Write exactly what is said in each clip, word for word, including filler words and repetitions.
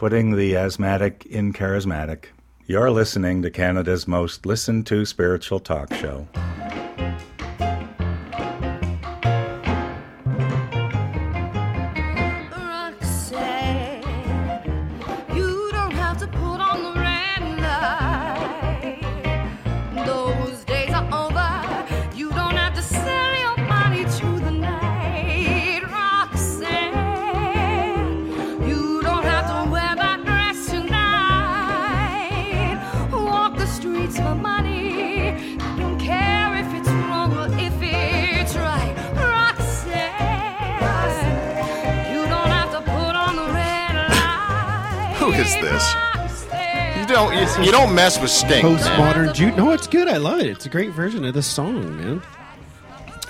Putting the Asthmatic in Charismatic. You're listening to Canada's most listened to spiritual talk show. You don't mess with Sting. Postmodern Jew. No, it's good. I love it. It's a great version of the song, man.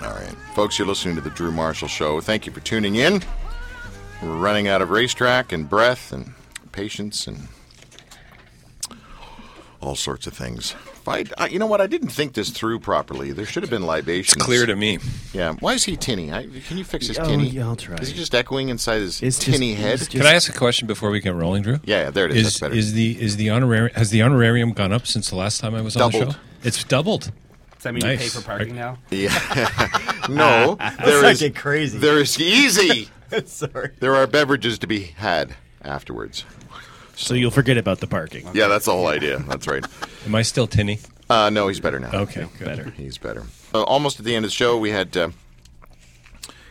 All right. Folks, you're listening to The Drew Marshall Show. Thank you for tuning in. We're running out of racetrack and breath and patience and all sorts of things. If I, I, you know what? I didn't think this through properly. There should have been libations. It's clear to me. Yeah. Why is he tinny? I, can you fix his oh, tinny? Yeah, I'll try. Is he just echoing inside his it's tinny just, head? Just... Can I ask a question before we get rolling, Drew? Yeah, yeah there it is. is That's better. Is the, is the honorarium, has the honorarium gone up since the last time I was doubled. on the show? It's doubled. Does that mean nice. you pay for parking now? Yeah. No. There That's is, crazy. There is easy. Sorry. There are beverages to be had afterwards. So you'll forget about the parking. Yeah, that's the whole idea. That's right. Am I still tinny? Uh, no, he's better now. Okay, yeah, better. He's better. Uh, almost at the end of the show, we had a uh,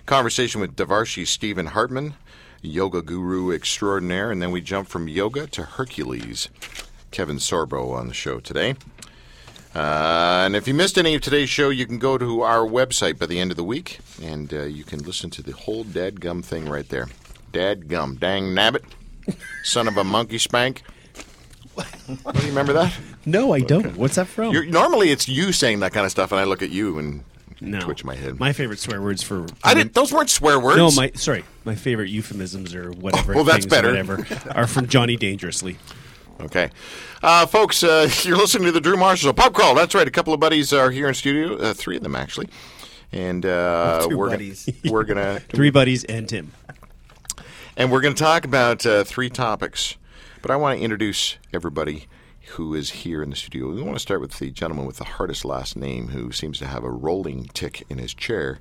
conversation with Devarshi Steven Hartman, yoga guru extraordinaire, and then we jumped from yoga to Hercules. Kevin Sorbo on the show today. Uh, and if you missed any of today's show, you can go to our website by the end of the week, and uh, you can listen to the whole dadgum thing right there. Dadgum. Dang nabbit. Son of a monkey spank. What, do you remember that? No, I don't. Okay. What's that from? You're, normally it's you saying that kind of stuff, and I look at you and no. twitch my head. My favorite swear words for... I didn't. Those weren't swear words. No, my sorry. My favorite euphemisms or whatever. Oh, well, that's better. Whatever, are from Johnny Dangerously. Okay. Uh, folks, uh, you're listening to the Drew Marshall Pub Crawl. That's right. A couple of buddies are here in studio. Uh, three of them, actually. And uh, Two we're buddies. Gonna, we're going to... Three buddies and Tim. And we're going to talk about uh, three topics, but I want to introduce everybody who is here in the studio. We want to start with the gentleman with the hardest last name who seems to have a rolling tick in his chair,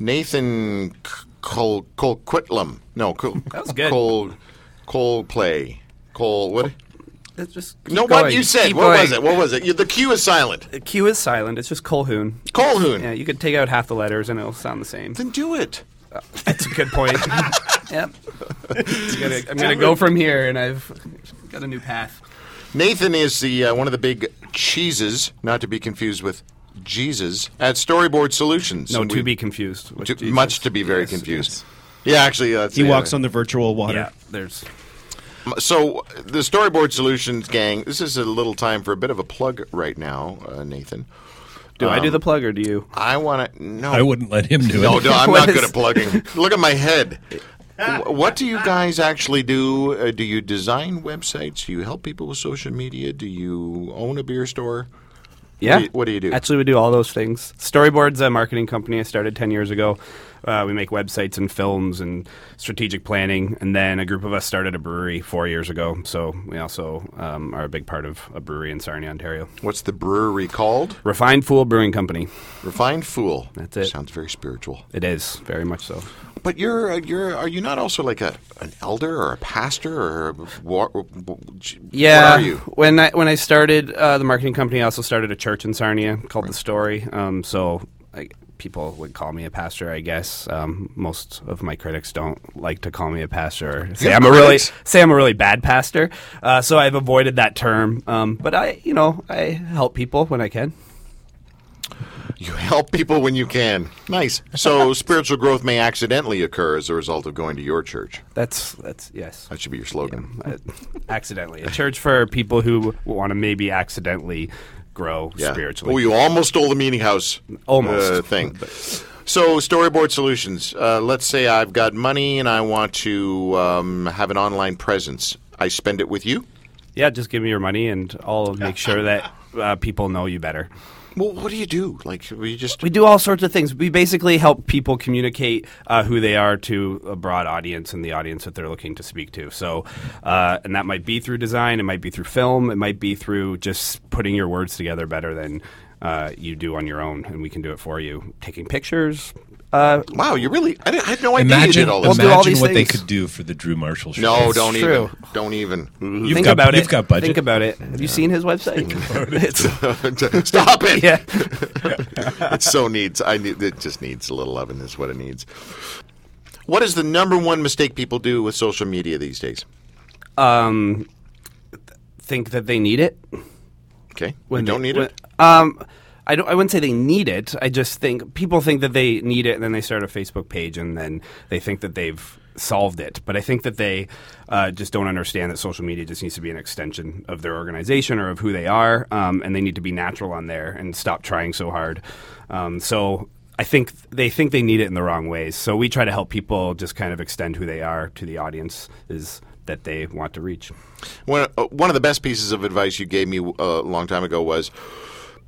Nathan Colquhoun. No, Col- that was good. Col- Coldplay. Col- what? It's just no, going. What you said. Keep what going. was it? What was it? You, the Q is silent. The Q is silent. It's just Colquhoun. Colquhoun. Yeah, you could take out half the letters and it'll sound the same. Then do it. That's a good point. Yep. I'm gonna, I'm gonna go from here, and I've got a new path. Nathan is the uh, one of the big cheeses, not to be confused with Jesus, at Storyboard Solutions. No, and to we, be confused. With to, much to be very yes, confused. Yes. Yeah, actually, that's he walks other. on the virtual water. Yeah, there's. So the Storyboard Solutions gang. This is a little time for a bit of a plug right now, uh, Nathan. Do um, I do the plug or do you? I want to. No, I wouldn't let him do it. No, no, I'm not good at plugging. Look at my head. What do you guys actually do? Uh, do you design websites? Do you help people with social media? Do you own a beer store? Yeah. What do you, what do, you do? Actually, we do all those things. Storyboard's a marketing company I started ten years ago. Uh, we make websites and films and strategic planning. And then a group of us started a brewery four years ago. So we also um, are a big part of a brewery in Sarnia, Ontario. What's the brewery called? Refined Fool Brewing Company. Refined Fool. That's it. Sounds very spiritual. It is, very much so. But you're uh, you're are you not also like a an elder or a pastor or what, what yeah, are you? When I when I started uh, the marketing company, I also started a church in Sarnia called right. The Story. Um, so I, people would call me a pastor, I guess. Um, most of my critics don't like to call me a pastor. Or say I'm a really say I'm a really bad pastor. Uh, so I've avoided that term. Um, but I you know I help people when I can. You help people when you can. Nice. So spiritual growth may accidentally occur as a result of going to your church. That's, that's yes. That should be your slogan. Yeah. I, accidentally. A church for people who want to maybe accidentally grow yeah. spiritually. Oh, you almost stole the meeting house almost. Uh, thing. So Storyboard Solutions. Uh, let's say I've got money and I want to um, have an online presence. I spend it with you? Yeah, just give me your money and I'll make sure that uh, people know you better. Well, what do you do? Like, we just we do all sorts of things. We basically help people communicate uh, who they are to a broad audience and the audience that they're looking to speak to. So, uh, and that might be through design, it might be through film, it might be through just putting your words together better than uh, you do on your own, and we can do it for you. Taking pictures. Uh, wow, you really – I had no idea imagine, you did all this. Imagine all these what things. They could do for the Drew Marshall show. No, don't even. Don't even. You've Think got, about you've it. Got budget. Think about it. Have yeah. you seen his website? It's, stop it. Yeah. It so needs – I need, it just needs a little loving is what it needs. What is the number one mistake people do with social media these days? Um, think that they need it. Okay. When they don't need when, it? Um I don't. I wouldn't say they need it. I just think people think that they need it, and then they start a Facebook page, and then they think that they've solved it. But I think that they uh, just don't understand that social media just needs to be an extension of their organization or of who they are, um, and they need to be natural on there and stop trying so hard. Um, so I think they think they need it in the wrong ways. So we try to help people just kind of extend who they are to the audience is that they want to reach. One, uh, one of the best pieces of advice you gave me uh, a long time ago was,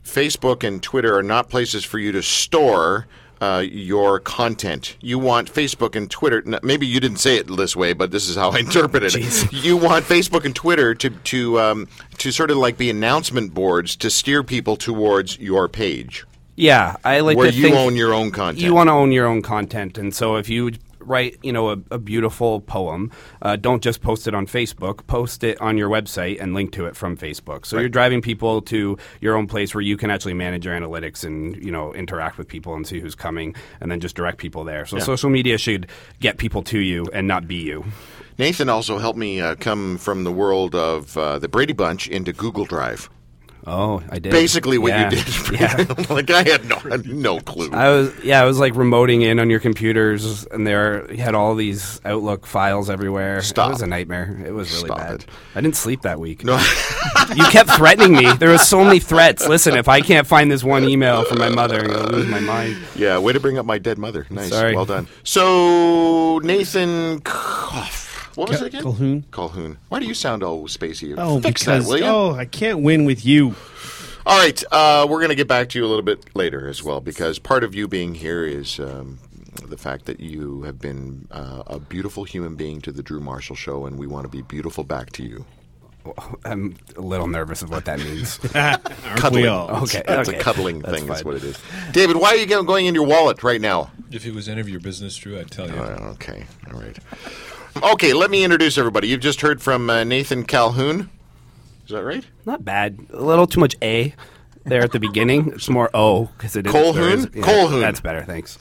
Facebook and Twitter are not places for you to store uh, your content. You want Facebook and Twitter – maybe you didn't say it this way, but this is how I interpreted it. You want Facebook and Twitter to to um, to sort of like be announcement boards to steer people towards your page. Yeah. I like Where to you think own your own content. You want to own your own content, and so if you – write, you know, a, a beautiful poem. Uh, don't just post it on Facebook. Post it on your website and link to it from Facebook. So right. You're driving people to your own place where you can actually manage your analytics and, you know, interact with people and see who's coming and then just direct people there. So yeah. Social media should get people to you and not be you. Nathan also helped me uh, come from the world of uh, the Brady Bunch into Google Drive. Oh, I did. Basically what yeah. you did. Yeah. Like I had no, I had no clue. I was yeah, I was like remoting in on your computers and there you had all these Outlook files everywhere. Stop. It was a nightmare. It was really Stop bad. It. I didn't sleep that week. No. You kept threatening me. There was so many threats. Listen, if I can't find this one email from my mother, I'm going to lose my mind. Yeah, way to bring up my dead mother. Nice. Sorry. Well done. So, Nathan Colquhoun. What was it again? Colquhoun. Colquhoun. Why do you sound all spacey? Oh, Fix because, that, will you? Oh, I can't win with you. All right. Uh, we're going to get back to you a little bit later as well because part of you being here is um, the fact that you have been uh, a beautiful human being to the Drew Marshall Show, and we want to be beautiful back to you. Well, I'm a little nervous of what that means. Cuddling. We all? Okay. That's okay. A cuddling That's thing fine. Is what it is. David, why are you going in your wallet right now? If it was any of your business, Drew, I'd tell you. Uh, okay. All right. Okay, let me introduce everybody. You've just heard from uh, Nathan Colquhoun. Is that right? Not bad. A little too much A there at the beginning. It's more O because it is. Colquhoun? Yeah, Colquhoun. That's better, thanks.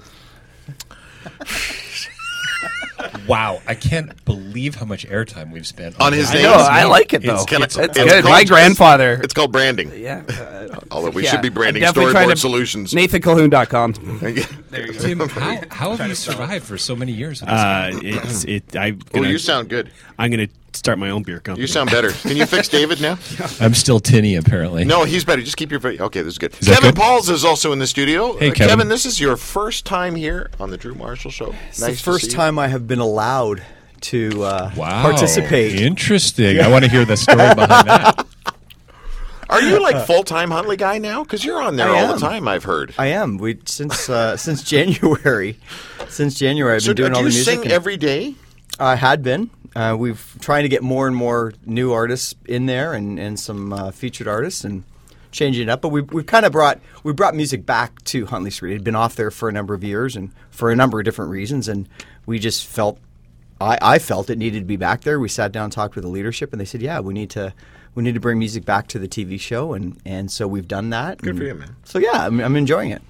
Wow, I can't believe how much airtime we've spent on, on his name. I know, I like it though. It's, kinda, it's, it's, it's good. Called, My grandfather. It's called branding. Yeah. Uh, Although we yeah, should be branding Storyboard to, Solutions. Nathan Colquhoun dot com. There you go. Tim, how, how have you survived for so many years? Uh, it's, it, I'm gonna, oh, you sound good. I'm going to start my own beer company. You sound better. Can you fix David now? I'm still tinny, apparently. No, he's better. Just keep your face. Okay, this is good. Is Kevin good? Pauls is also in the studio. Hey, uh, Kevin. Kevin, this is your first time here on the Drew Marshall Show. It's nice the first time I have been allowed to uh, wow. participate. Interesting. Yeah. I want to hear the story behind that. Are you like full-time Huntley guy now? Because you're on there I all am. the time, I've heard. I am. We Since uh, since January. Since January, I've so been doing all the music. So do you sing every day? I uh, had been. Uh, we've trying to get more and more new artists in there, and and some uh, featured artists, and changing it up. But we we kind of brought we brought music back to Huntley Street. It had been off there for a number of years, and for a number of different reasons. And we just felt, I, I felt it needed to be back there. We sat down, talked with the leadership, and they said, "Yeah, we need to we need to bring music back to the T V show." And, and so we've done that. Good and for you, man. So yeah, I'm, I'm enjoying it.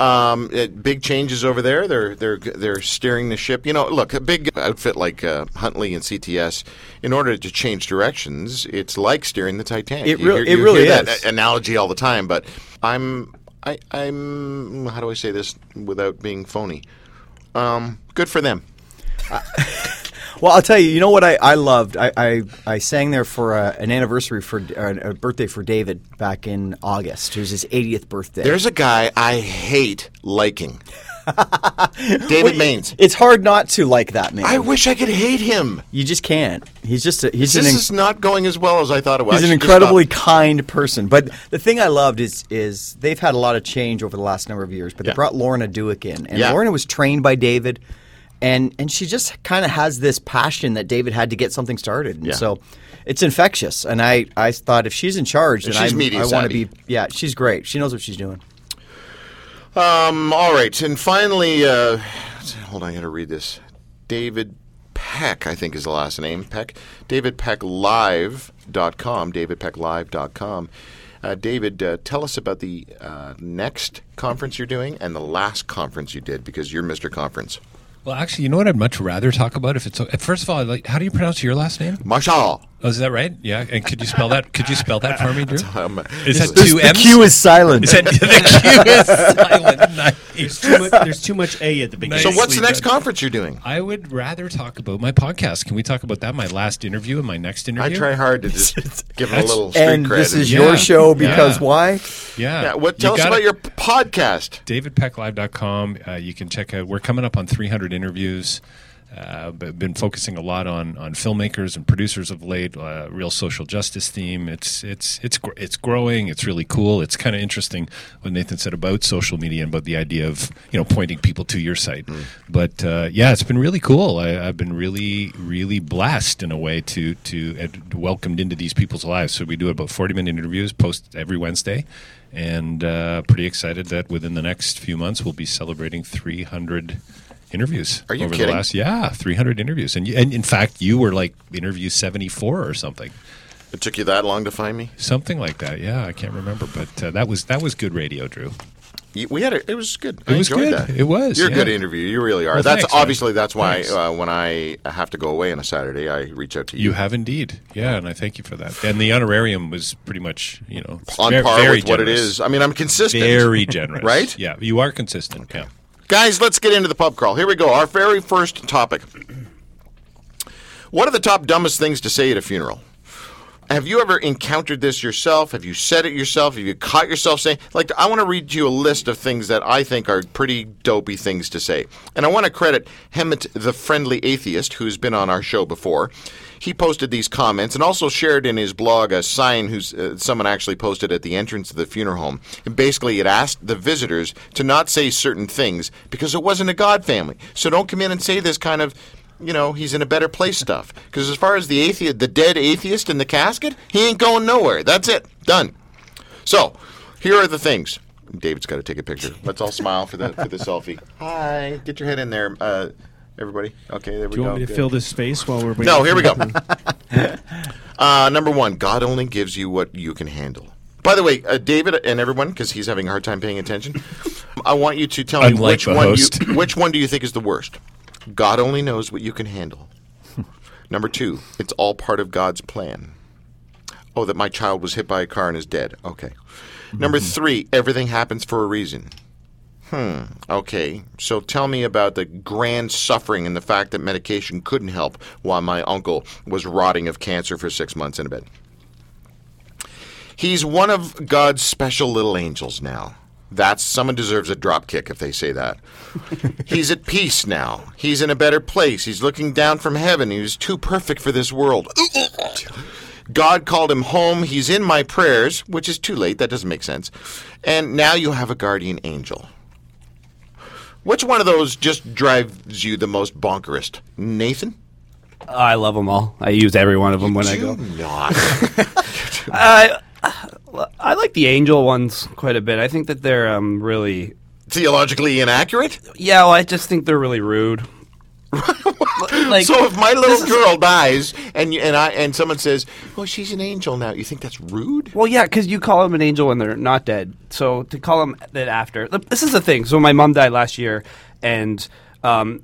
Um, it. Big changes over there. They're they're they're steering the ship. You know, look, a big outfit like uh, Huntley and C T S, in order to change directions, it's like steering the Titanic. It, re- you hear, it you really hear is that analogy all the time. But I'm I, I'm how do I say this without being phony? Um, good for them. Uh, well, I'll tell you, you know what I, I loved? I, I, I sang there for a, an anniversary for uh, a birthday for David back in August. It was his eightieth birthday. There's a guy I hate liking. David Maines. It's hard not to like that man. I wish I could hate him. You just can't. He's just a, he's this an inc- is not going as well as I thought it was. He's an incredibly kind person. But the thing I loved is is they've had a lot of change over the last number of years. But yeah. they brought Lorna Duick in, and yeah. Lorna was trained by David, and and she just kind of has this passion that David had to get something started. And yeah. so it's infectious. And I, I thought if she's in charge, then she's I, I want to be. Yeah, she's great. She knows what she's doing. Um, all right. And finally, uh, hold on, I got to read this. David Peck, I think is the last name. Peck. David Peck Live dot com. David Peck Live dot com. Uh, David, uh, tell us about the uh, next conference you're doing and the last conference you did, because you're Mister Conference. Well, actually, you know what I'd much rather talk about? If it's first of all, like, how do you pronounce your last name? Marshall. Oh, is that right? Yeah. And could you spell that? Could you spell that for me, Drew? Um, is that two M's? The Q is silent. Is that, the Q is silent. Nice. There's, too much, there's too much A at the beginning. Nice. So, what's the next conference you're doing? I would rather talk about my podcast. Can we talk about that? My last interview and my next interview. I try hard to just give it a little street and credit. And this is yeah. your show because yeah. why? Yeah. yeah. What? Tell you us about your podcast. David Peck Live dot com. Uh, you can check out. We're coming up on three hundred interviews. Uh, but been focusing a lot on, on filmmakers and producers of late. Uh, real social justice theme. It's it's it's gr- it's growing. It's really cool. It's kind of interesting what Nathan said about social media and about the idea of you know pointing people to your site. Mm. But uh, yeah, it's been really cool. I, I've been really really blessed in a way to to uh, welcomed into these people's lives. So we do about forty minute interviews, post every Wednesday. And uh, pretty excited that within the next few months we'll be celebrating three hundred. Interviews. Are you over kidding? The last, yeah, three hundred interviews. And, you, and in fact, you were like interview seventy-four or something. It took you that long to find me? Something like that, yeah. I can't remember. But uh, that was that was good radio, Drew. You, we had a, It was good. It I was enjoyed good. That. It was. You're yeah. a good interview. You really are. Well, that's thanks, obviously, man. That's why uh, when I have to go away on a Saturday, I reach out to you. You have indeed. Yeah, and I thank you for that. And the honorarium was pretty much, you know, on very, par very with generous. What it is. I mean, I'm consistent. Very generous. Right? Yeah, you are consistent. Okay. Yeah. Guys, let's get into the pub crawl. Here we go. Our very first topic. What are the top dumbest things to say at a funeral? Have you ever encountered this yourself? Have you said it yourself? Have you caught yourself saying? Like, I want to read you a list of things that I think are pretty dopey things to say. And I want to credit Hemant, the friendly atheist, who's been on our show before. He posted these comments and also shared in his blog a sign who's uh, someone actually posted at the entrance of the funeral home. And basically, it asked the visitors to not say certain things because it wasn't a God family. So don't come in and say this kind of, you know, he's in a better place stuff. Because as far as the atheist, the dead atheist in the casket, he ain't going nowhere. That's it. Done. So here are the things. David's got to take a picture. Let's all smile for the for the selfie. Hi. Get your head in there. Uh, Everybody? Okay, there we go. Do you want me to fill this space while we're waiting? No, here we go. uh, number one, God only gives you what you can handle. By the way, uh, David and everyone, because he's having a hard time paying attention, I want you to tell me which one, you, which one do you think is the worst? God only knows what you can handle. Number two, it's all part of God's plan. Oh, that my child was hit by a car and is dead. Okay. Number three, everything happens for a reason. Hmm. Okay. So tell me about the grand suffering and the fact that medication couldn't help while my uncle was rotting of cancer for six months in a bed. He's one of God's special little angels now. That's someone deserves a drop kick if they say that. He's at peace now. He's in a better place. He's looking down from heaven. He was too perfect for this world. God called him home. He's in my prayers, which is too late. That doesn't make sense. And now you have a guardian angel. Which one of those just drives you the most bonkerest? Nathan? Oh, I love them all. I use every one of them you when do I go. Not. I I like the angel ones quite a bit. I think that they're um, really theologically inaccurate. Yeah, well, I just think they're really rude. Like, so if my little girl is... dies and and I and someone says, "Well, she's an angel now," you think that's rude? Well, yeah, because you call them an angel when they're not dead. So to call them that after, this is the thing. So my mom died last year, and um,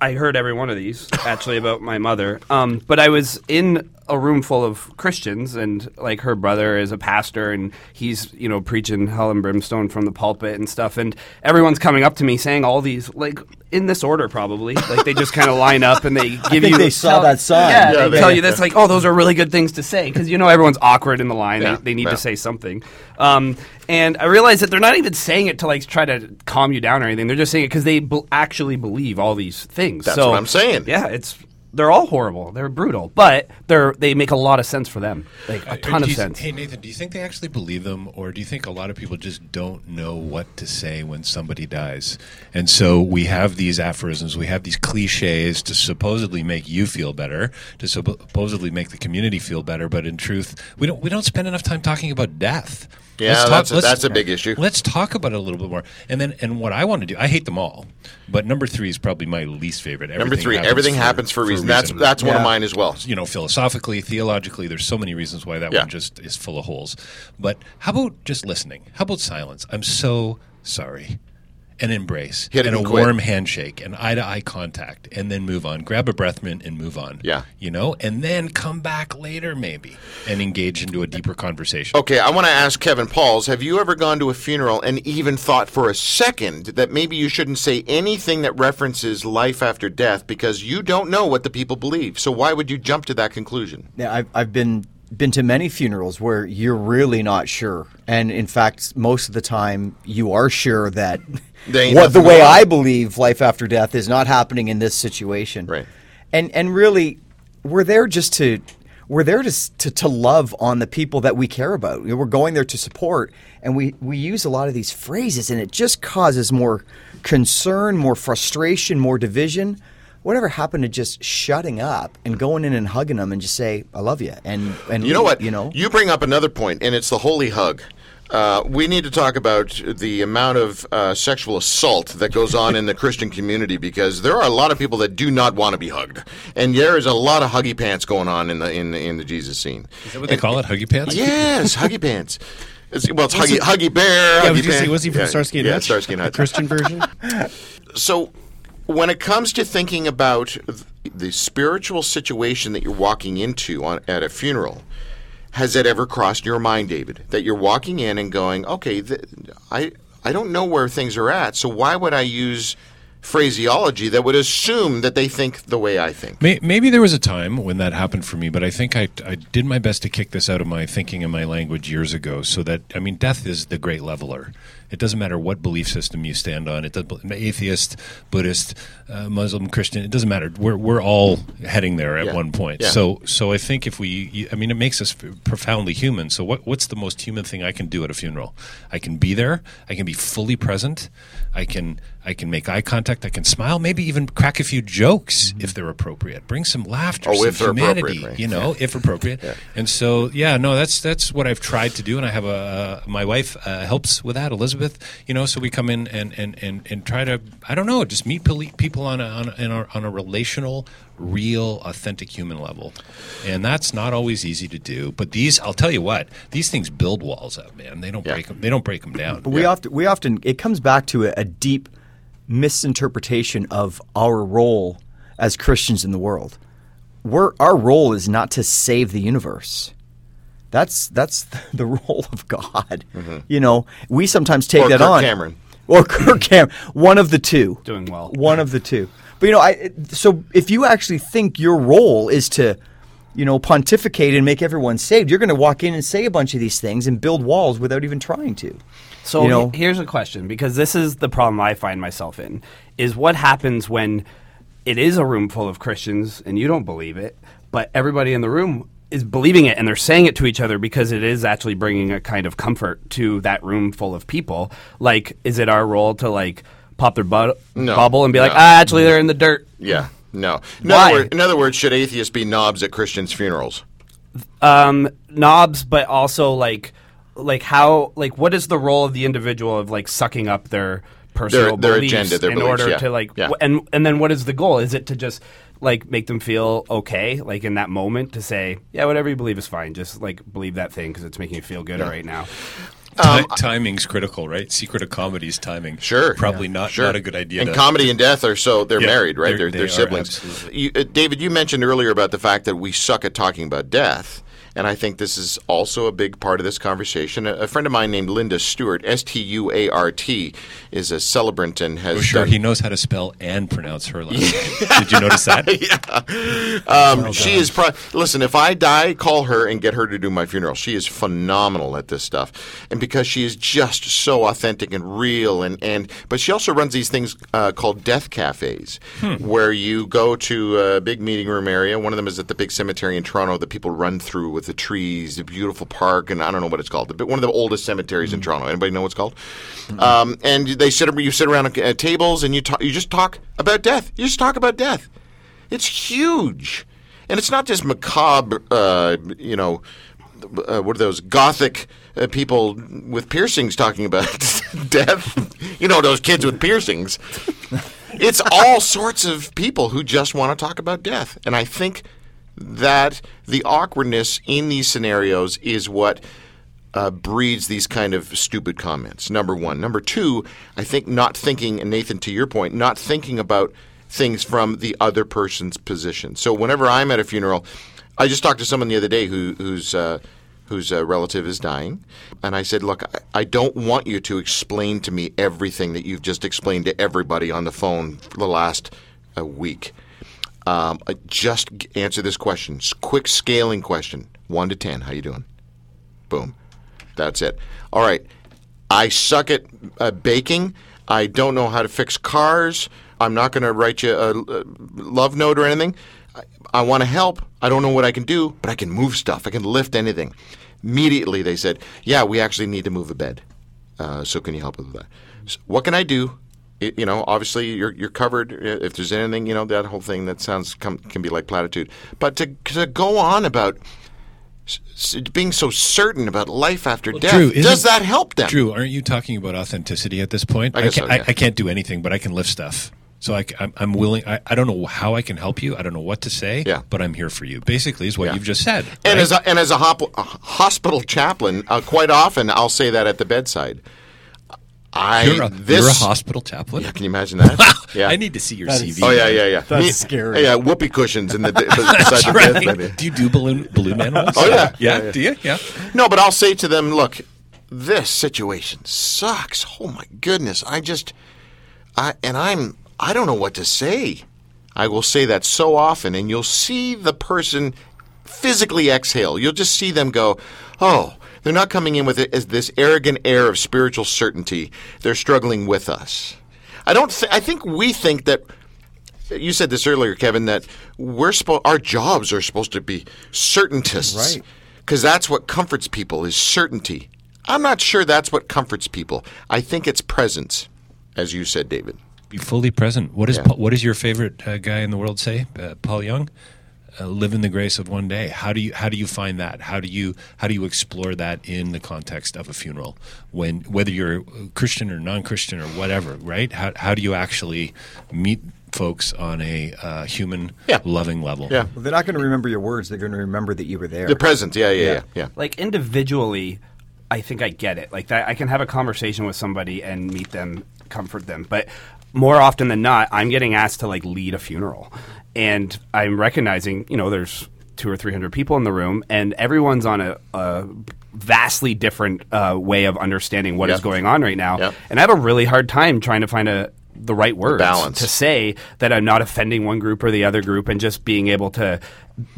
I heard every one of these actually about my mother. Um, but I was in a room full of Christians, and like her brother is a pastor, and he's, you know, preaching hell and brimstone from the pulpit and stuff, and everyone's coming up to me saying all these, like, in this order probably, like they just kind of line up and they give I think you they saw tell, that sign yeah, yeah they, they tell you that's like, oh, those are really good things to say, because you know everyone's awkward in the line, yeah, they, they need yeah. to say something, um, and I realized that they're not even saying it to like try to calm you down or anything, they're just saying it because they b- actually believe all these things. That's so, what I'm saying. Yeah, it's they're all horrible. They're brutal, but they they make a lot of sense for them, like a ton of sense. Hey, Nathan, do you think they actually believe them, or do you think a lot of people just don't know what to say when somebody dies? And so we have these aphorisms, we have these cliches to supposedly make you feel better, to supposedly make the community feel better, but in truth, we don't we don't spend enough time talking about death. Yeah, let's talk, that's, a, that's a big issue. Let's talk about it a little bit more. And then, and what I want to do, I hate them all, but number three is probably my least favorite. Everything number three, happens everything for, happens for a reason. That's that's yeah. one of mine as well. You know, philosophically, theologically, there's so many reasons why that yeah. one just is full of holes. But how about just listening? How about silence? I'm so sorry. An embrace, Hit and a quit. warm handshake, and eye-to-eye contact, and then move on. Grab a breath mint and move on. Yeah. You know? And then come back later, maybe, and engage into a deeper conversation. Okay, I want to ask Kevin Pauls, have you ever gone to a funeral and even thought for a second that maybe you shouldn't say anything that references life after death because you don't know what the people believe? So why would you jump to that conclusion? Yeah, I've, I've been... been to many funerals where you're really not sure, and in fact most of the time you are sure that what the way I believe life after death is not happening in this situation, right? And and really we're there just to we're there to to, to love on the people that we care about. We're going there to support, and we we use a lot of these phrases, and it just causes more concern, more frustration, more division. Whatever happened to just shutting up and going in and hugging them and just say, I love you. And, and you know what? You know? You bring up another point, and it's the holy hug. Uh, we need to talk about the amount of uh, sexual assault that goes on in the Christian community, because there are a lot of people that do not want to be hugged, and there is a lot of huggy pants going on in the in the, in the Jesus scene. Is that what and, they call it, huggy pants? Yes, huggy pants. It's, well, it's huggy, it? huggy bear. Yeah, huggy did you see, was he from yeah, Starsky and yeah, Hutch? Yeah, Starsky and Hutch. The Christian version. So. When it comes to thinking about the spiritual situation that you're walking into on, at a funeral, has it ever crossed your mind, David, that you're walking in and going, okay, th- I, I don't know where things are at, so why would I use phraseology that would assume that they think the way I think? Maybe there was a time when that happened for me, but I think I, I did my best to kick this out of my thinking and my language years ago, so that, I mean, death is the great leveler. It doesn't matter what belief system you stand on. It doesn't, atheist, Buddhist, uh, Muslim, Christian. It doesn't matter. We're we're all heading there at yeah. one point. Yeah. So so I think if we, I mean, it makes us profoundly human. So what what's the most human thing I can do at a funeral? I can be there. I can be fully present. I can I can make eye contact. I can smile. Maybe even crack a few jokes mm-hmm. if they're appropriate. Bring some laughter, oh, some if humanity. Right? You know, yeah. if appropriate. Yeah. And so yeah, no, that's that's what I've tried to do. And I have a uh, my wife uh, helps with that, Elizabeth. You know, so we come in and, and, and, and try to, I don't know, just meet people on a, on a, on a relational, real, authentic human level. And that's not always easy to do. But these, I'll tell you what, these things build walls up, man. They don't yeah. break them. They don't break them down. But we yeah. often, we often, it comes back to a, a deep misinterpretation of our role as Christians in the world. We're, our role is not to save the universe. That's that's the role of God. Mm-hmm. You know, we sometimes take or that Kirk on. Or Kirk Cameron. Or Kirk Cameron. One of the two. Doing well. One of the two. But, you know, I. so if you actually think your role is to, you know, pontificate and make everyone saved, you're going to walk in and say a bunch of these things and build walls without even trying to. So you know? Here's a question, because this is the problem I find myself in, is what happens when it is a room full of Christians and you don't believe it, but everybody in the room is believing it, and they're saying it to each other because it is actually bringing a kind of comfort to that room full of people. Like, is it our role to like pop their bu- no, bubble and be no. like, ah, actually they're in the dirt? Yeah, no. In Why? Other word, in other words, should atheists be knobs at Christians' funerals? Um, knobs, but also like, like how, like, what is the role of the individual of like sucking up their personal their, their beliefs agenda, their in beliefs, order yeah. to like, yeah. w- and and then what is the goal? Is it to just like make them feel okay, like in that moment, to say, yeah, whatever you believe is fine. Just like believe that thing because it's making you feel good yeah. right now. Um, T- timing's critical, right? Secret of comedy is timing. Sure, probably yeah, not sure. not a good idea. And to... comedy and death are so they're yeah, married, right? They're, they're, they're they siblings. You, uh, David, you mentioned earlier about the fact that we suck at talking about death, and I think this is also a big part of this conversation. A, a friend of mine named Linda Stewart, S T U A R T, is a celebrant and has. Oh, sure, done... he knows how to spell and pronounce her last name. Did you notice that? yeah. Um, oh, she is. Pro- Listen, if I die, call her and get her to do my funeral. She is phenomenal at this stuff, and because she is just so authentic and real, and, and but she also runs these things uh, called death cafes, hmm. where you go to a big meeting room area. One of them is at the big cemetery in Toronto that people run through with. The trees, the beautiful park, and I don't know what it's called. One of the oldest cemeteries mm-hmm. in Toronto. Anybody know what it's called? Mm-hmm. Um, and they sit, you sit around at tables and you talk, you just talk about death. You just talk about death. It's huge, and it's not just macabre. Uh, you know, uh, what are those gothic uh, people with piercings talking about death? You know, those kids with piercings. It's all sorts of people who just want to talk about death, and I think. That the awkwardness in these scenarios is what uh, breeds these kind of stupid comments, number one. Number two, I think not thinking, and Nathan, to your point, not thinking about things from the other person's position. So whenever I'm at a funeral, I just talked to someone the other day who, who's uh, whose uh, relative is dying, and I said, look, I, I don't want you to explain to me everything that you've just explained to everybody on the phone for the last uh, week. Um, just answer this question. Quick scaling question. One to ten. How you doing? Boom. That's it. All right. I suck at uh, baking. I don't know how to fix cars. I'm not going to write you a, a love note or anything. I, I want to help. I don't know what I can do, but I can move stuff. I can lift anything. Immediately they said, yeah, we actually need to move a bed. Uh, so can you help with that? So what can I do? It, you know, obviously you're you're covered. If there's anything, you know, that whole thing that sounds com- can be like platitude. But to to go on about s- being so certain about life after well, death, Drew, does that help them? Drew, aren't you talking about authenticity at this point? I, guess I, can, so, yeah. I, I can't do anything, but I can lift stuff. So I, I'm, I'm willing. I, I don't know how I can help you. I don't know what to say. Yeah. But I'm here for you. Basically, is what yeah. you've just said. Right? And as a, and as a, hop, a hospital chaplain, uh, quite often I'll say that at the bedside. I, you're, a, this, you're a hospital chaplain? Yeah, can you imagine that? Wow. Yeah. I need to see your that C V. Is, oh, yeah, yeah, yeah. That's Me, scary. Yeah, whoopee cushions in the, beside the right. bed. Maybe. Do you do balloon, balloon animals? Oh, yeah. Yeah. Yeah, yeah. Do you? Yeah. No, but I'll say to them, look, this situation sucks. Oh, my goodness. I just I, – and I'm – I don't know what to say. I will say that so often, and you'll see the person physically exhale. You'll just see them go, oh – they're not coming in with it as this arrogant air of spiritual certainty. They're struggling with us. I don't. Th- I think we think that you said this earlier, Kevin. That we're spo- our jobs are supposed to be certaintists, right? Because that's what comforts people is certainty. I'm not sure that's what comforts people. I think it's presence, as you said, David. Be fully present. What is yeah. what does your favorite uh, guy in the world say? Uh, Paul Young. Uh, live in the grace of one day. How do you how do you find that? How do you how do you explore that in the context of a funeral? When whether you're Christian or non-Christian or whatever, right? How how do you actually meet folks on a uh, human yeah. loving level? Yeah, well, they're not going to remember your words. They're going to remember that you were there. The presence. Yeah, yeah, yeah, yeah. yeah. Like individually, I think I get it. Like that, I can have a conversation with somebody and meet them, comfort them, but. More often than not, I'm getting asked to like lead a funeral, and I'm recognizing, you know, there's two or three hundred people in the room, and everyone's on a, a vastly different uh, way of understanding what yep. is going on right now, yep. and I have a really hard time trying to find a the right words the balance. To say that I'm not offending one group or the other group, and just being able to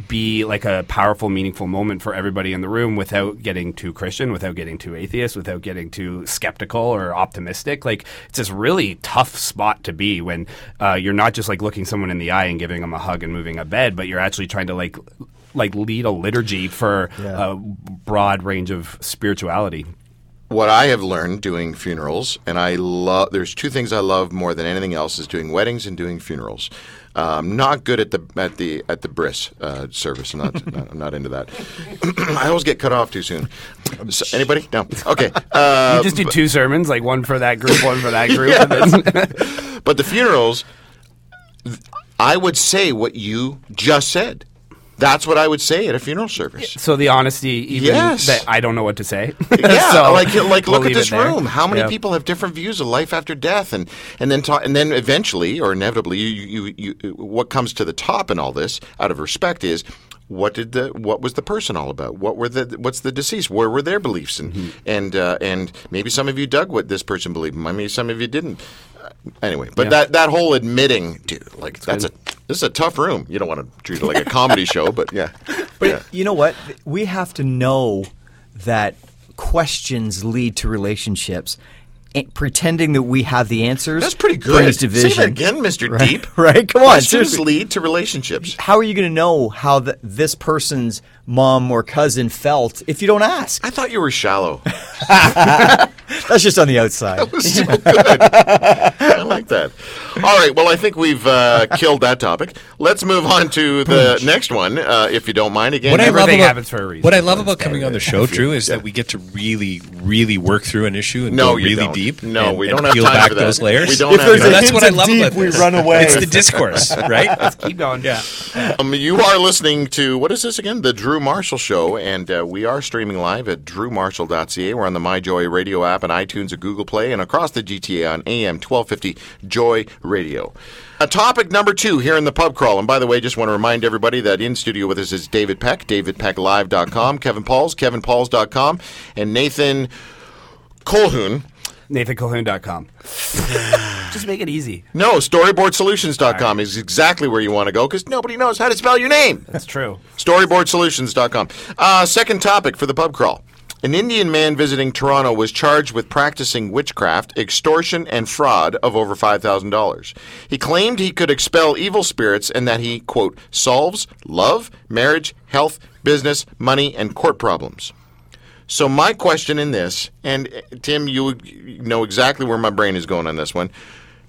be like a powerful, meaningful moment for everybody in the room without getting too Christian, without getting too atheist, without getting too skeptical or optimistic. Like it's this really tough spot to be when uh, you're not just like looking someone in the eye and giving them a hug and moving a bed, but you're actually trying to like like lead a liturgy for yeah. a broad range of spirituality. What I have learned doing funerals, and I love – there's two things I love more than anything else is doing weddings and doing funerals. Um, not good at the at the at the bris uh, service. I'm not, not I'm not into that. I always get cut off too soon. So, anybody? No. Okay. Uh, you just do two sermons, like one for that group, one for that group. Yeah. And then but the funerals, I would say what you just said. That's what I would say at a funeral service. So the honesty, even yes. that I don't know what to say. yeah, so like like we'll look at this room. How many yep. people have different views of life after death, and and then ta- and then eventually or inevitably, you, you you what comes to the top in all this, out of respect, is what did the what was the person all about? What were the what's the deceased? Where were their beliefs? And mm-hmm. and uh, and maybe some of you dug what this person believed. Maybe some of you didn't. Anyway, but yeah. that, that whole admitting, dude, like that's, that's a this is a tough room. You don't want to treat it like a comedy show, but yeah. But yeah. you know what? We have to know that questions lead to relationships. And pretending that we have the answers. That's pretty good. Division. Say that again, Mister Right. Deep. Right? Come on. Questions seriously. lead to relationships. How are you going to know how the, this person's mom or cousin felt if you don't ask? I thought you were shallow. That's just on the outside. That was so good. I like that. All right. Well, I think we've uh, killed that topic. Let's move on to the next one, uh, if you don't mind. Again, what everything about, happens for a reason. What I love about coming on the show, Drew, is yeah. that we get to really, really work through an issue and no, go really don't. deep. No, and, we don't and have peel time back for that. Those layers. We don't if have time. That's what I love deep, about this. We run away. It's the discourse, right? Let's keep going. Yeah. Um, you are listening to what is this again? The Drew Marshall Show, and uh, we are streaming live at drew marshall dot c a. We're on the MyJoy Radio app and iTunes or Google Play, and across the G T A on A M twelve fifty Joy Radio. Uh, topic number two here in the pub crawl. And by the way, just want to remind everybody that in studio with us is David Peck, David Peck Live dot com, Kevin Pauls, Kevin Pauls dot com, and Nathan Colquhoun. Nathan Colquhoun dot com. Just make it easy. No, storyboard solutions dot com right. is exactly where you want to go because nobody knows how to spell your name. That's true. storyboard solutions dot com. Uh, second topic for the pub crawl. An Indian man visiting Toronto was charged with practicing witchcraft, extortion, and fraud of over five thousand dollars. He claimed he could expel evil spirits and that he, quote, solves love, marriage, health, business, money, and court problems. So my question in this, and Tim, you know exactly where my brain is going on this one.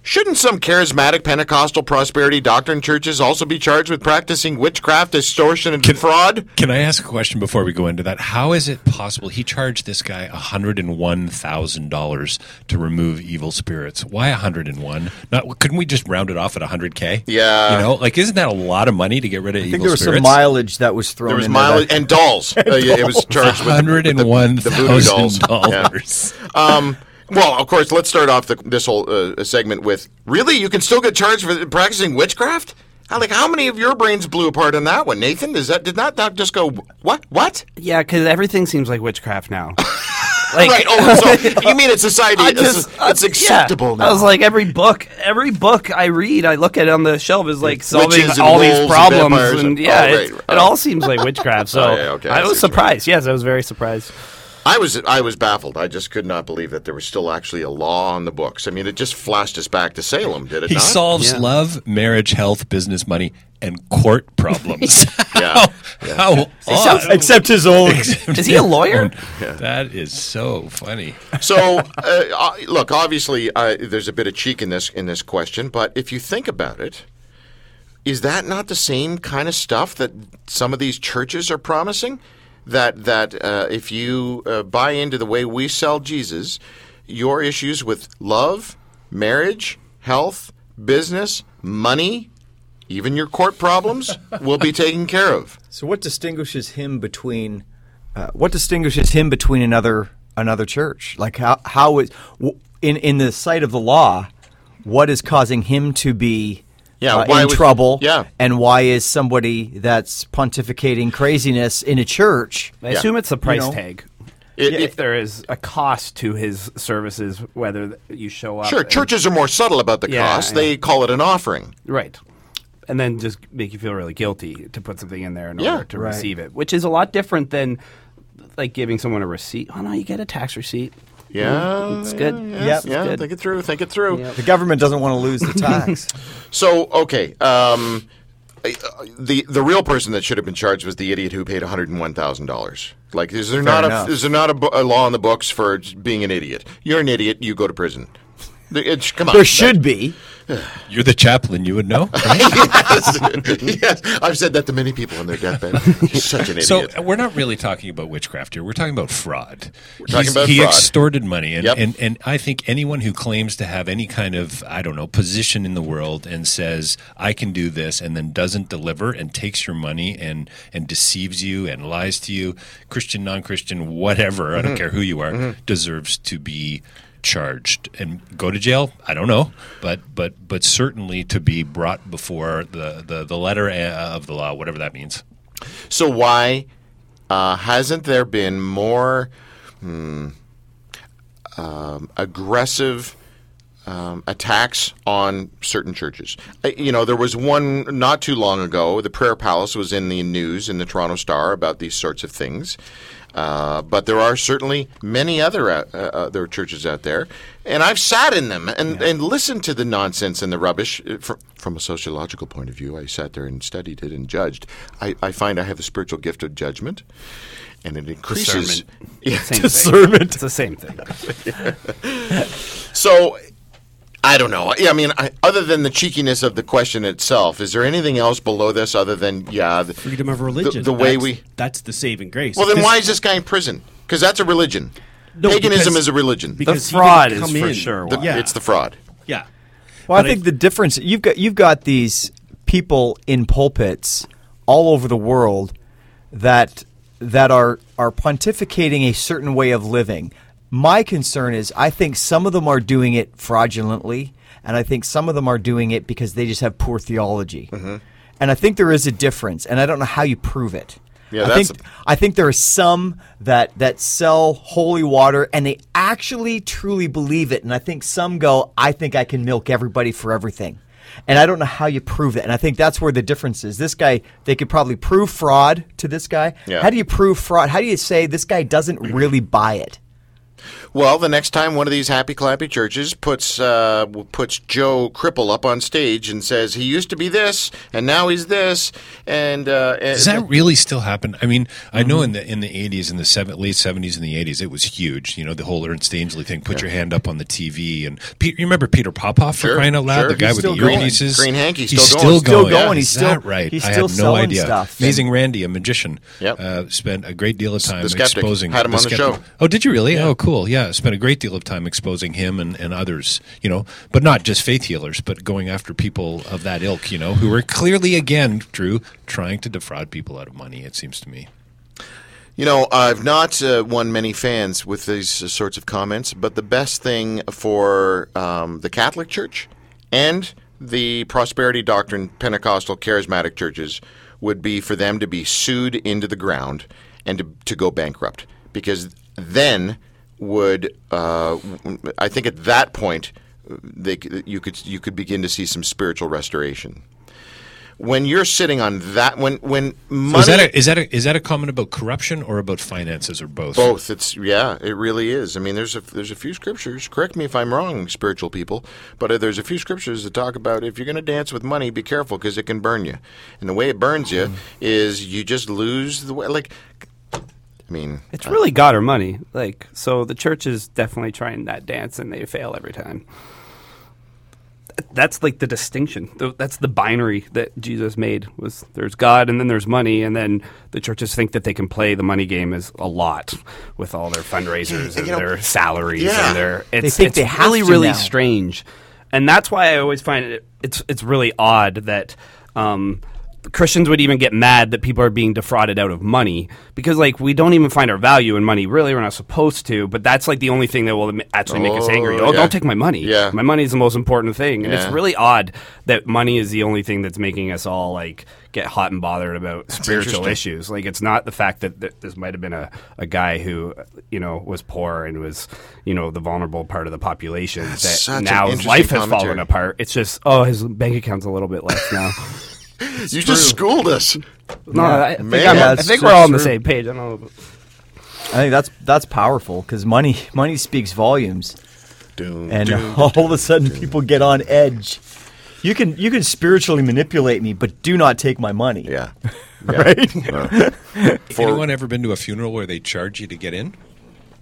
Shouldn't some charismatic Pentecostal prosperity doctrine churches also be charged with practicing witchcraft, extortion, and can, fraud? Can I ask a question before we go into that? How is it possible he charged this guy one hundred one thousand dollars to remove evil spirits? Why one hundred one? Not, couldn't we just round it off at one hundred K? Yeah. You know, like isn't that a lot of money to get rid of evil spirits? I think there was spirits? some mileage that was thrown in there. Was mileage and dolls. and dolls. Uh, it was charged with one hundred one thousand dollars. Yeah. Um Well, of course, let's start off the, this whole uh, segment with, really? You can still get charged for practicing witchcraft? How, like, how many of your brains blew apart on that one, Nathan? Does that, did that not just go, what, what? Yeah, because everything seems like witchcraft now. Like, right, oh, so you mean it's society, just, it's, it's acceptable yeah. now. I was like, every book, every book I read, I look at it on the shelf, is like solving all these problems. And, and, and yeah, oh, right, right. It all seems like witchcraft, so oh, yeah, okay, I, I was surprised. Right. Yes, I was very surprised. I was I was baffled. I just could not believe that there was still actually a law on the books. I mean, it just flashed us back to Salem, did it he not? He solves yeah. love, marriage, health, business, money, and court problems. yeah. yeah. How sounds, except his own. Except is he a lawyer? Yeah. That is so funny. So, uh, look, obviously, uh, there's a bit of cheek in this in this question, but if you think about it, is that not the same kind of stuff that some of these churches are promising? That that uh, if you uh, buy into the way we sell Jesus, your issues with love, marriage, health, business, money, even your court problems will be taken care of. So, what distinguishes him between uh, what distinguishes him between another another church? Like how how is in in the sight of the law, what is causing him to be? Yeah, uh, why in would, trouble, yeah. and why is somebody that's pontificating craziness in a church? I yeah. assume it's the price you know, tag. It, if it, there is a cost to his services, whether you show up. Sure, and, churches are more subtle about the yeah, cost. Yeah. They call it an offering. Right. And then just make you feel really guilty to put something in there in yeah, order to right. receive it, which is a lot different than like giving someone a receipt. Oh, no, you get a tax receipt. Yeah, it's good. Yeah, yes, yeah. It's good. Think it through. Think it through. Yep. The government doesn't want to lose the tax. So, okay, um, the the real person that should have been charged was the idiot who paid one hundred and one thousand dollars. Like, is there Fair not enough. a is there not a, a law in the books for being an idiot? You're an idiot. You go to prison. It's, come on, there should that. be. You're the chaplain. You would know. Right? yes. yes, I've said that to many people on their deathbed. You're such an idiot. So we're not really talking about witchcraft here. We're talking about fraud. We're talking He's, about he fraud. extorted money, and, yep. and and I think anyone who claims to have any kind of I don't know position in the world and says I can do this and then doesn't deliver and takes your money and and deceives you and lies to you, Christian, non-Christian, whatever. Mm-hmm. I don't care who you are. Mm-hmm. Deserves to be charged and go to jail. I don't know, but but but certainly to be brought before the the, the letter of the law, whatever that means. So why uh, hasn't there been more hmm, um, aggressive um, attacks on certain churches? You know, there was one not too long ago. The Prayer Palace was in the news in the Toronto Star about these sorts of things. Uh, but there are certainly many other uh, other churches out there, and I've sat in them and, yeah. and listened to the nonsense and the rubbish. From, from a sociological point of view, I sat there and studied it and judged. I, I find I have the spiritual gift of judgment, and it increases discernment. Yeah, same discernment. Thing. It's the same thing. So I don't know. I mean, I, other than the cheekiness of the question itself, is there anything else below this other than, yeah, the freedom of religion? The, the way that's, we that's the saving grace. Well, then this, why is this guy in prison? Because that's a religion. No, Paganism because, is a religion. Because the fraud is for in. sure. The, yeah. It's the fraud. Yeah. Well, but I think I, the difference you've got you've got these people in pulpits all over the world that that are are pontificating a certain way of living. My concern is I think some of them are doing it fraudulently, and I think some of them are doing it because they just have poor theology. Mm-hmm. And I think there is a difference, and I don't know how you prove it. Yeah, I, that's think, a- I think there are some that, that sell holy water, and they actually truly believe it. And I think some go, I think I can milk everybody for everything. And I don't know how you prove it. And I think that's where the difference is. This guy, they could probably prove fraud to this guy. Yeah. How do you prove fraud? How do you say this guy doesn't really buy it? Well, the next time one of these happy clappy churches puts uh, puts Joe Cripple up on stage and says he used to be this and now he's this, and, uh, and does that really still happen? I mean, mm-hmm. I know in the in the eighties, in the seven, late seventies, and the eighties, it was huge. You know, the whole Ernst Stangley thing. Put yeah. your hand up on the T V, and Pete, you remember Peter Popoff for sure, crying out loud, sure. the guy he's with the ear pieces, green hanky, he's still going, he's still going. going. Yeah. He's still right. He's still I have no idea. Stuff. Amazing Randy, a magician, yep. uh, spent a great deal of time the exposing. Had him the on the skeptic. show. Oh, did you really? Yeah. Oh, cool. Yeah. Yeah, spent a great deal of time exposing him and, and others, you know, but not just faith healers, but going after people of that ilk, you know, who are clearly, again, Drew, trying to defraud people out of money, it seems to me. You know, I've not uh, won many fans with these uh, sorts of comments, but the best thing for um, the Catholic Church and the prosperity doctrine Pentecostal charismatic churches would be for them to be sued into the ground and to, to go bankrupt, because then would uh, I think at that point they you could you could begin to see some spiritual restoration. When you're sitting on that, when when money, so is that a, is that a, is that a comment about corruption or about finances or both? Both. It's yeah, it really is. I mean, there's a there's a few scriptures. Correct me if I'm wrong, spiritual people, but there's a few scriptures that talk about if you're going to dance with money, be careful because it can burn you. And the way it burns you mm. is you just lose the way. Like. I mean, it's uh, really God or money. Like, so the church is definitely trying that dance, and they fail every time. That's like the distinction. That's the binary that Jesus made. Was there's God, and then there's money, and then the churches think that they can play the money game as a lot with all their fundraisers and you know, their salaries yeah. and their. It's, they think it's they have really, to really now. strange, and that's why I always find it. It's it's really odd that. Um, Christians would even get mad that people are being defrauded out of money because, like, we don't even find our value in money. Really, we're not supposed to, but that's, like, the only thing that will actually make oh, us angry. Oh, yeah. Don't take my money. Yeah. My money is the most important thing. And yeah. it's really odd that money is the only thing that's making us all, like, get hot and bothered about that's spiritual issues. Like, it's not the fact that th- this might have been a, a guy who, you know, was poor and was, you know, the vulnerable part of the population that's that now his life has commentary. fallen apart. It's just, oh, his bank account's a little bit less now. It's you true. just schooled us. No, yeah. I think, Man, I think we're all on the same page. I don't know. But... I think that's that's powerful because money money speaks volumes, doom, and doom, all doom, of a sudden doom. people get on edge. You can you can spiritually manipulate me, but do not take my money. Yeah, yeah. right. Uh, for... Anyone ever been to a funeral where they charge you to get in?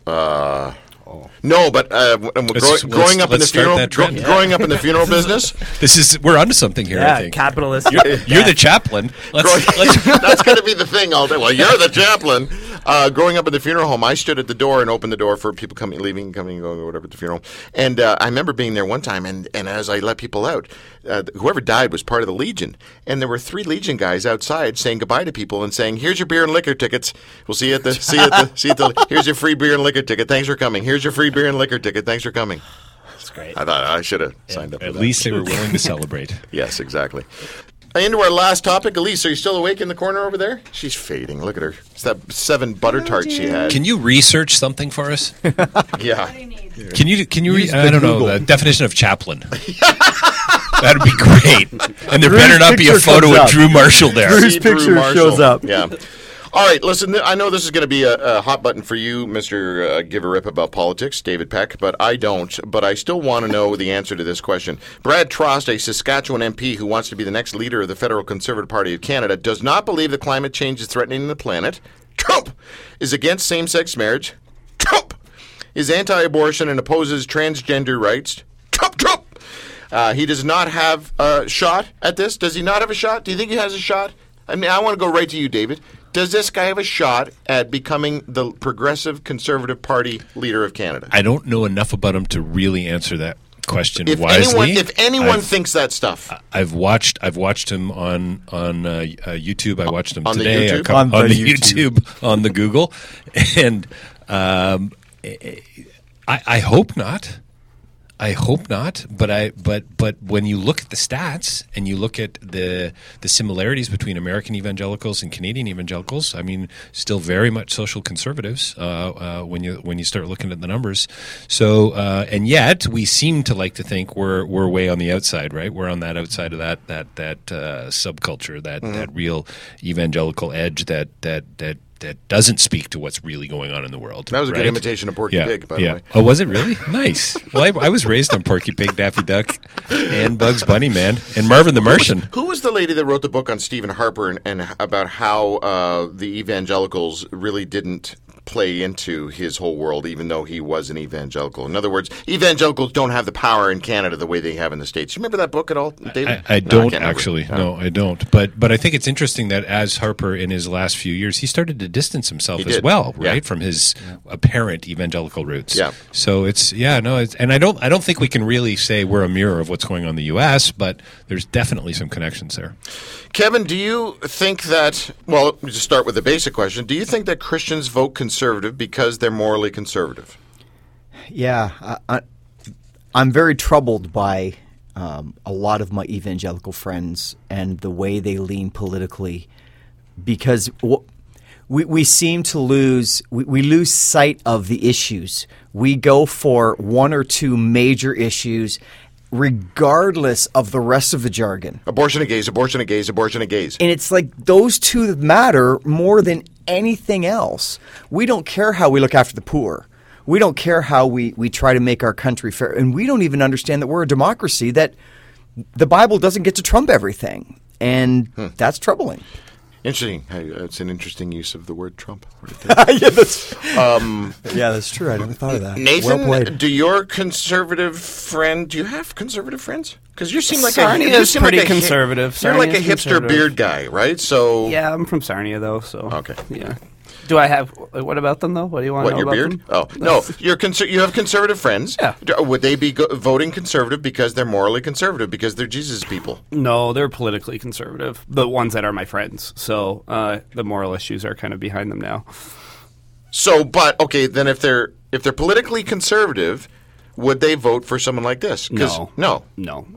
Uh. Oh. No, but uh, grow, let's, growing let's, up in the funeral, gro- yeah. growing up in the funeral business, this is we're onto something here. Yeah, I think. Capitalist. You're, you're the chaplain. Let's, growing, let's, that's going to be the thing all day. Well, you're the chaplain. Uh, growing up in the funeral home, I stood at the door and opened the door for people coming, leaving, coming, going, or whatever at the funeral. And uh, I remember being there one time, and, and as I let people out, uh, whoever died was part of the Legion, and there were three Legion guys outside saying goodbye to people and saying, "Here's your beer and liquor tickets. We'll see you at the see you at the see you at the. Here's your free beer and liquor ticket. Thanks for coming. Here's your free beer and liquor ticket. Thanks for coming." That's great. I thought I should have yeah, signed up. At for least that. They were willing to celebrate. Yes, exactly. Into our last topic, Elise, are you still awake in the corner over there? She's fading. Look at her. It's that seven butter tart she had. Can you research something for us? Yeah. Can you? Can you? Re- I don't Google. know the definition of chaplain. That'd be great. And there Drew's better not be a photo of Drew Marshall there. Drew's picture Drew shows up. Yeah. All right, listen, I know this is going to be a, a hot button for you, Mister Uh, give a rip about politics, David Peck, but I don't. But I still want to know the answer to this question. Brad Trost, a Saskatchewan M P who wants to be the next leader of the Federal Conservative Party of Canada, does not believe that climate change is threatening the planet. Trump is against same-sex marriage. Trump is anti-abortion and opposes transgender rights. Trump, Trump. Uh, he does not have a shot at this. Does he not have a shot? Do you think he has a shot? I mean, I want to go right to you, David. Does this guy have a shot at becoming the Progressive Conservative Party leader of Canada? I don't know enough about him to really answer that question if wisely. Anyone, if anyone I've, thinks that stuff, I've watched. I've watched him on on uh, uh, YouTube. I watched him on today the YouTube? Com- on, the on the YouTube, YouTube on the Google, and um, I, I hope not. I hope not, but I but but when you look at the stats and you look at the the similarities between American evangelicals and Canadian evangelicals, I mean, still very much social conservatives uh, uh, when you when you start looking at the numbers. So uh, and yet we seem to like to think we're we're way on the outside, right? We're on that outside of that that that uh, subculture, that, mm-hmm. that real evangelical edge that that that. That doesn't speak to what's really going on in the world. That was a right? good imitation of Porky yeah, Pig, by yeah. the way. Oh, was it really? Nice. Well, I, I was raised on Porky Pig, Daffy Duck, and Bugs Bunny, man, and Marvin the Martian. Who was, who was the lady that wrote the book on Stephen Harper and, and about how uh, the evangelicals really didn't play into his whole world, even though he was an evangelical? In other words, evangelicals don't have the power in Canada the way they have in the States. Do you remember that book at all, David? I, I, I no, don't I actually. Remember. No, I don't. But but I think it's interesting that as Harper in his last few years, he started to distance himself he as did. well, right, yeah. from his apparent evangelical roots. Yeah. So it's yeah no, it's, and I don't I don't think we can really say we're a mirror of what's going on in the U S, but there's definitely some connections there. Kevin, do you think that? Well, let me just start with the basic question. Do you think that Christians vote conservative? Conservative because they're morally conservative? Yeah, I, I, I'm very troubled by um, a lot of my evangelical friends and the way they lean politically, because w- we we seem to lose we, we lose sight of the issues. We go for one or two major issues, regardless of the rest of the jargon. Abortion and gays, abortion and gays, abortion and gays. And it's like those two matter more than anything else. We don't care how we look after the poor. We don't care how we, we try to make our country fair. And we don't even understand that we're a democracy, that the Bible doesn't get to trump everything. And hmm. that's troubling. Interesting. It's an interesting use of the word Trump. yeah, that's, um, yeah, that's true. I never thought of that. Nathan, well do your conservative friend – do you have conservative friends? Because you seem like Sarnia a – is pretty like conservative. A, you're like a hipster beard guy, right? So yeah, I'm from Sarnia though. So okay. Yeah. Do I have – what about them though? What do you want what, to know your about beard? Them? Oh, no. You're conser- you have conservative friends. Yeah. Would they be go- voting conservative because they're morally conservative, because they're Jesus people? No, they're politically conservative, the ones that are my friends. So uh, the moral issues are kind of behind them now. So but – okay, then if they're if they're politically conservative, would they vote for someone like this? No. No. No.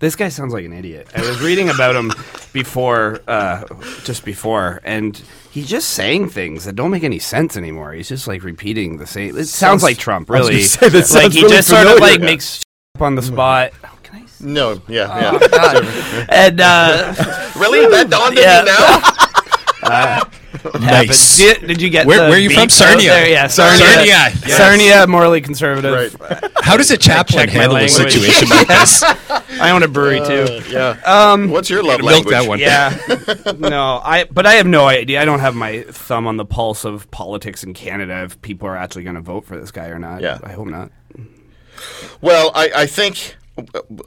This guy sounds like an idiot. I was reading about him before, uh, just before, and he's just saying things that don't make any sense anymore. He's just like repeating the same. It sounds, sounds like Trump, really. Say, like he really just familiar. sort of like yeah. makes up on the spot. Oh, can I say no, yeah, yeah. Oh, and uh, really, that dawned on yeah. you now. uh, Nice. Did you, did you get where, the where are you from? Sarnia. There, yeah, Sarnia. Sarnia. Yes. Sarnia, morally conservative. Right. How does a chaplain handle a situation like this? I own a brewery, too. Uh, yeah. Um, What's your love language? Milk that one. Yeah. No, I. But I have no idea. I don't have my thumb on the pulse of politics in Canada if people are actually going to vote for this guy or not. Yeah. I hope not. Well, I, I think...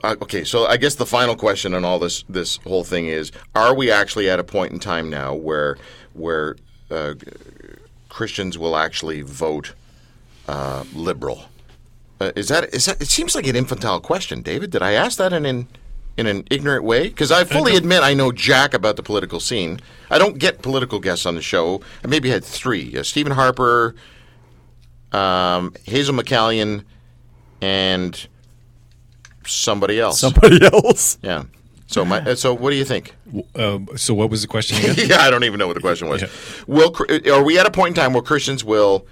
Okay, so I guess the final question on all this this whole thing is: are we actually at a point in time now where where uh, Christians will actually vote uh, liberal? Uh, is that is that? It seems like an infantile question, David. Did I ask that in in, in an ignorant way? Because I fully I admit I know jack about the political scene. I don't get political guests on the show. I maybe had three: uh, Stephen Harper, um, Hazel McCallion, and. Somebody else. Somebody else. Yeah. So my. So what do you think? Um, so what was the question again? Yeah, I don't even know what the question was. Yeah. Will are we at a point in time where Christians will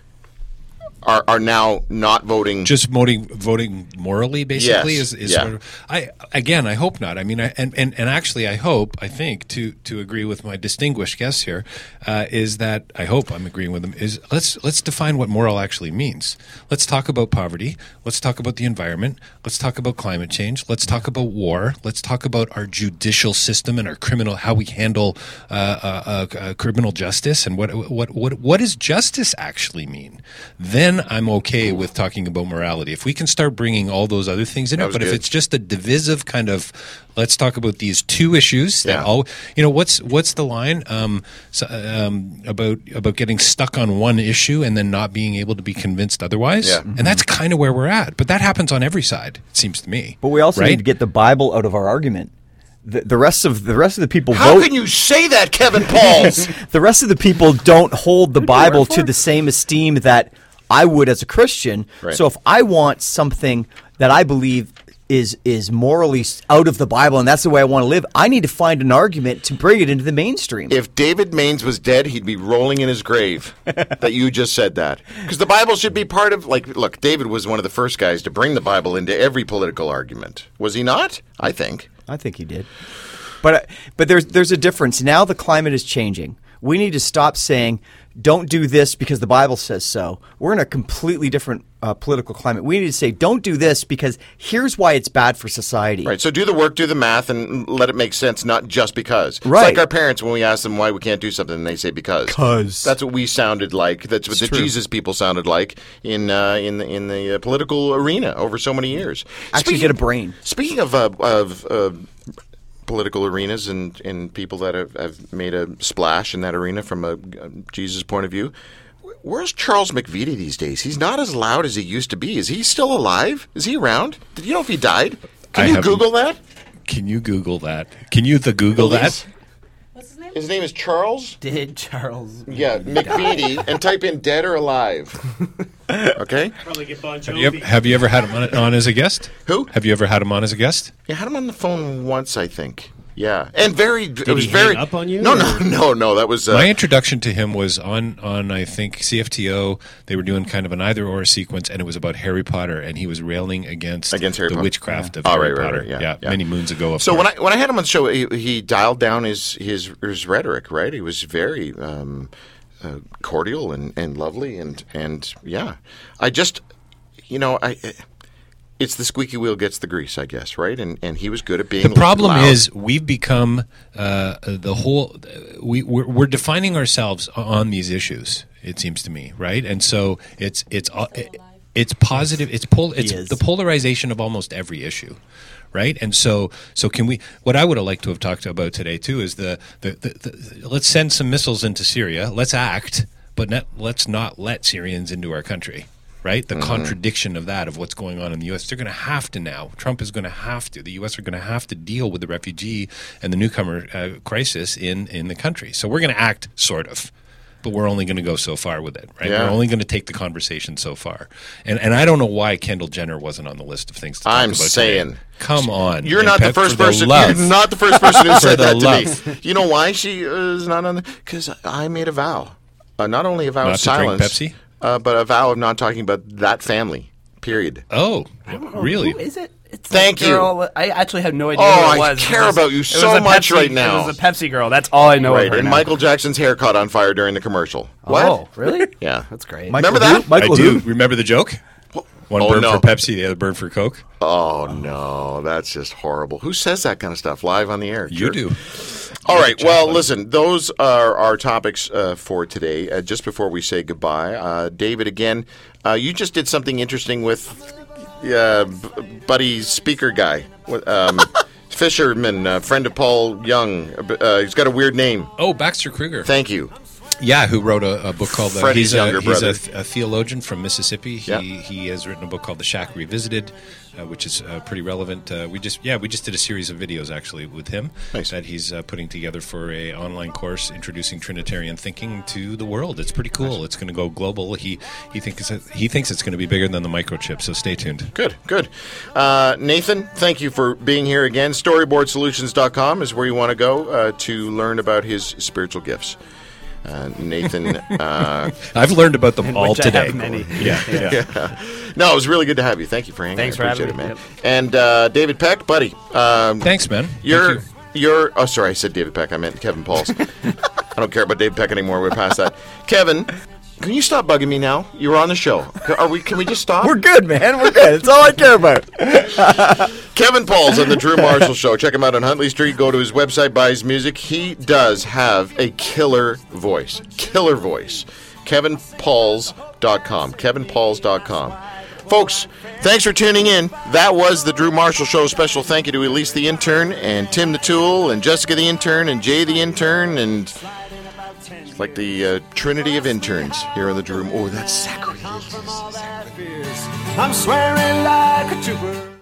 are are now not voting? Just voting, voting morally, basically. Yes. Is, is yeah. sort of, I again, I hope not. I mean, I, and, and and actually, I hope. I think to to agree with my distinguished guests here uh, is that I hope I'm agreeing with them. Is let's let's define what moral actually means. Let's talk about poverty. Let's talk about the environment. Let's talk about climate change. Let's talk about war. Let's talk about our judicial system and our criminal, how we handle uh, uh, uh, criminal justice and what what what what does justice actually mean? Then I'm okay with talking about morality. If we can start bringing all those other things in, it, but good. If it's just a divisive kind of, let's talk about these two issues. That yeah. all, you know, what's what's the line um, so, um, about about getting stuck on one issue and then not being able to be convinced otherwise? Yeah. Mm-hmm. And that's kind of where we're at. But that happens on every side, it seems to me. But we also right? need to get the Bible out of our argument. The, the rest of the rest of the people How vote. How can you say that, Kevin Pauls? The rest of the people don't hold the Bible to the same esteem that I would as a Christian. Right. So if I want something that I believe is is morally out of the Bible and that's the way I want to live, I need to find an argument to bring it into the mainstream. If David Maines was dead, he'd be rolling in his grave that you just said that. Because the Bible should be part of, like, look, David was one of the first guys to bring the Bible into every political argument. Was he not? I think. I think he did. But but there's there's a difference. Now the climate is changing. We need to stop saying, don't do this because the Bible says so. We're in a completely different uh, political climate. We need to say, don't do this because here's why it's bad for society. Right. So do the work, do the math, and let it make sense, not just because. Right. It's like our parents when we ask them why we can't do something, and they say because. Because. That's what we sounded like. That's what it's the true. Jesus people sounded like in uh, in the, in the uh, political arena over so many years. Actually, speaking, get a brain. Speaking of uh, of. Uh, political arenas and, and people that have, have made a splash in that arena from a, a Jesus point of view. Where's Charles McVety these days? He's not as loud as he used to be. Is he still alive? Is he around? Did you know if he died? Can I you Google that? Can you Google that? Can you the Google Please? That? What's his name? His name is Charles. Did Charles. Yeah, McVety. And type in dead or alive. Okay? Probably get Bon Jovi. Have you ever, have you ever had him on, on as a guest? Who? Have you ever had him on as a guest? Yeah, I had him on the phone once, I think. Yeah, and very. Did it was he very hang up on you? No, no, no, no. That was uh, my introduction to him was on on I think C F T O. They were doing kind of an either or sequence, and it was about Harry Potter, and he was railing against against Harry the Potter. Witchcraft yeah. of oh, Harry right, Potter. Right, right, yeah, yeah, yeah, many moons ago. So course. when I when I had him on the show, he, he dialed down his, his his rhetoric. Right, he was very um, uh, cordial and, and lovely, and and yeah, I just you know I. It's the squeaky wheel gets the grease, I guess, right? And and he was good at being. The problem loud. Is we've become uh, the whole. We we're, we're defining ourselves on these issues. It seems to me, right? And so it's it's it's positive. It's pol- It's the polarization of almost every issue. Right, and so so can we? What I would have liked to have talked about today too is the the, the, the let's send some missiles into Syria. Let's act, but not, let's not let Syrians into our country. Right, the mm-hmm. contradiction of that, of what's going on in the U S They're going to have to now. Trump is going to have to. The U S are going to have to deal with the refugee and the newcomer uh, crisis in, in the country. So we're going to act sort of, but we're only going to go so far with it. Right, yeah. We're only going to take the conversation so far. And and I don't know why Kendall Jenner wasn't on the list of things to talk I'm about saying. Today. Come on. You're not, pe- person, you're not the first person who said that love. To me. You know why she is not on the – because I made a vow. Uh, not only a vow of silence. Not to drink Pepsi? Uh, but a vow of not talking about that family, period. Oh, really? Who is it? It's Thank like girl. you. I actually have no idea oh, who it was. Oh, I care was, about you so much Pepsi, right now. It was a Pepsi girl. That's all I know right, of her and now. Michael Jackson's hair caught on fire during the commercial. What? Oh, really? Yeah. That's great. Michael remember that? Who? Michael I do. Who? Remember the joke? One oh, burned no. for Pepsi, the other burned for Coke. Oh, oh, no. That's just horrible. Who says that kind of stuff live on the air? You jerk. do. All right. Well, listen, those are our topics uh, for today. Uh, just before we say goodbye, uh, David, again, uh, you just did something interesting with uh, b- buddy speaker guy, um, fisherman, uh, friend of Paul Young. Uh, he's got a weird name. Oh, Baxter Kruger. Thank you. Yeah, who wrote a, a book called the, Freddie's he's a, younger brother. He's a, a theologian from Mississippi. He yeah. he has written a book called The Shack Revisited, uh, which is uh, pretty relevant. Uh, we just yeah we just did a series of videos actually with him nice. that he's uh, putting together for a online course introducing Trinitarian thinking to the world. It's pretty cool. Nice. It's going to go global. He he thinks he thinks it's going to be bigger than the microchip. So stay tuned. Good, good. Uh, Nathan, thank you for being here again. Storyboard Solutions dot com is where you want to go uh, to learn about his spiritual gifts. Uh, Nathan, uh, I've learned about them all today. Yeah, yeah. yeah. No, it was really good to have you. Thank you for hanging. Thanks I for having it, man. Me. Yep. And uh, David Peck, buddy. Um, Thanks, man. You're Thank you. you're. Oh, sorry, I said David Peck. I meant Kevin Pauls. I don't care about David Peck anymore. We're past that. Kevin, can you stop bugging me now? You're on the show. Are we? Can we just stop? We're good, man. We're good. It's all I care about. Kevin Pauls on the Drew Marshall Show. Check him out on Huntley Street. Go to his website, buy his music. He does have a killer voice. Killer voice. Kevin Pauls dot com. Kevin Pauls dot com. Folks, thanks for tuning in. That was the Drew Marshall Show. Special thank you to Elise the intern and Tim the Tool and Jessica the intern and Jay the intern and... like the uh, trinity of interns here in the Drew. Oh, that's sacrilegious. I'm swearing like a trooper.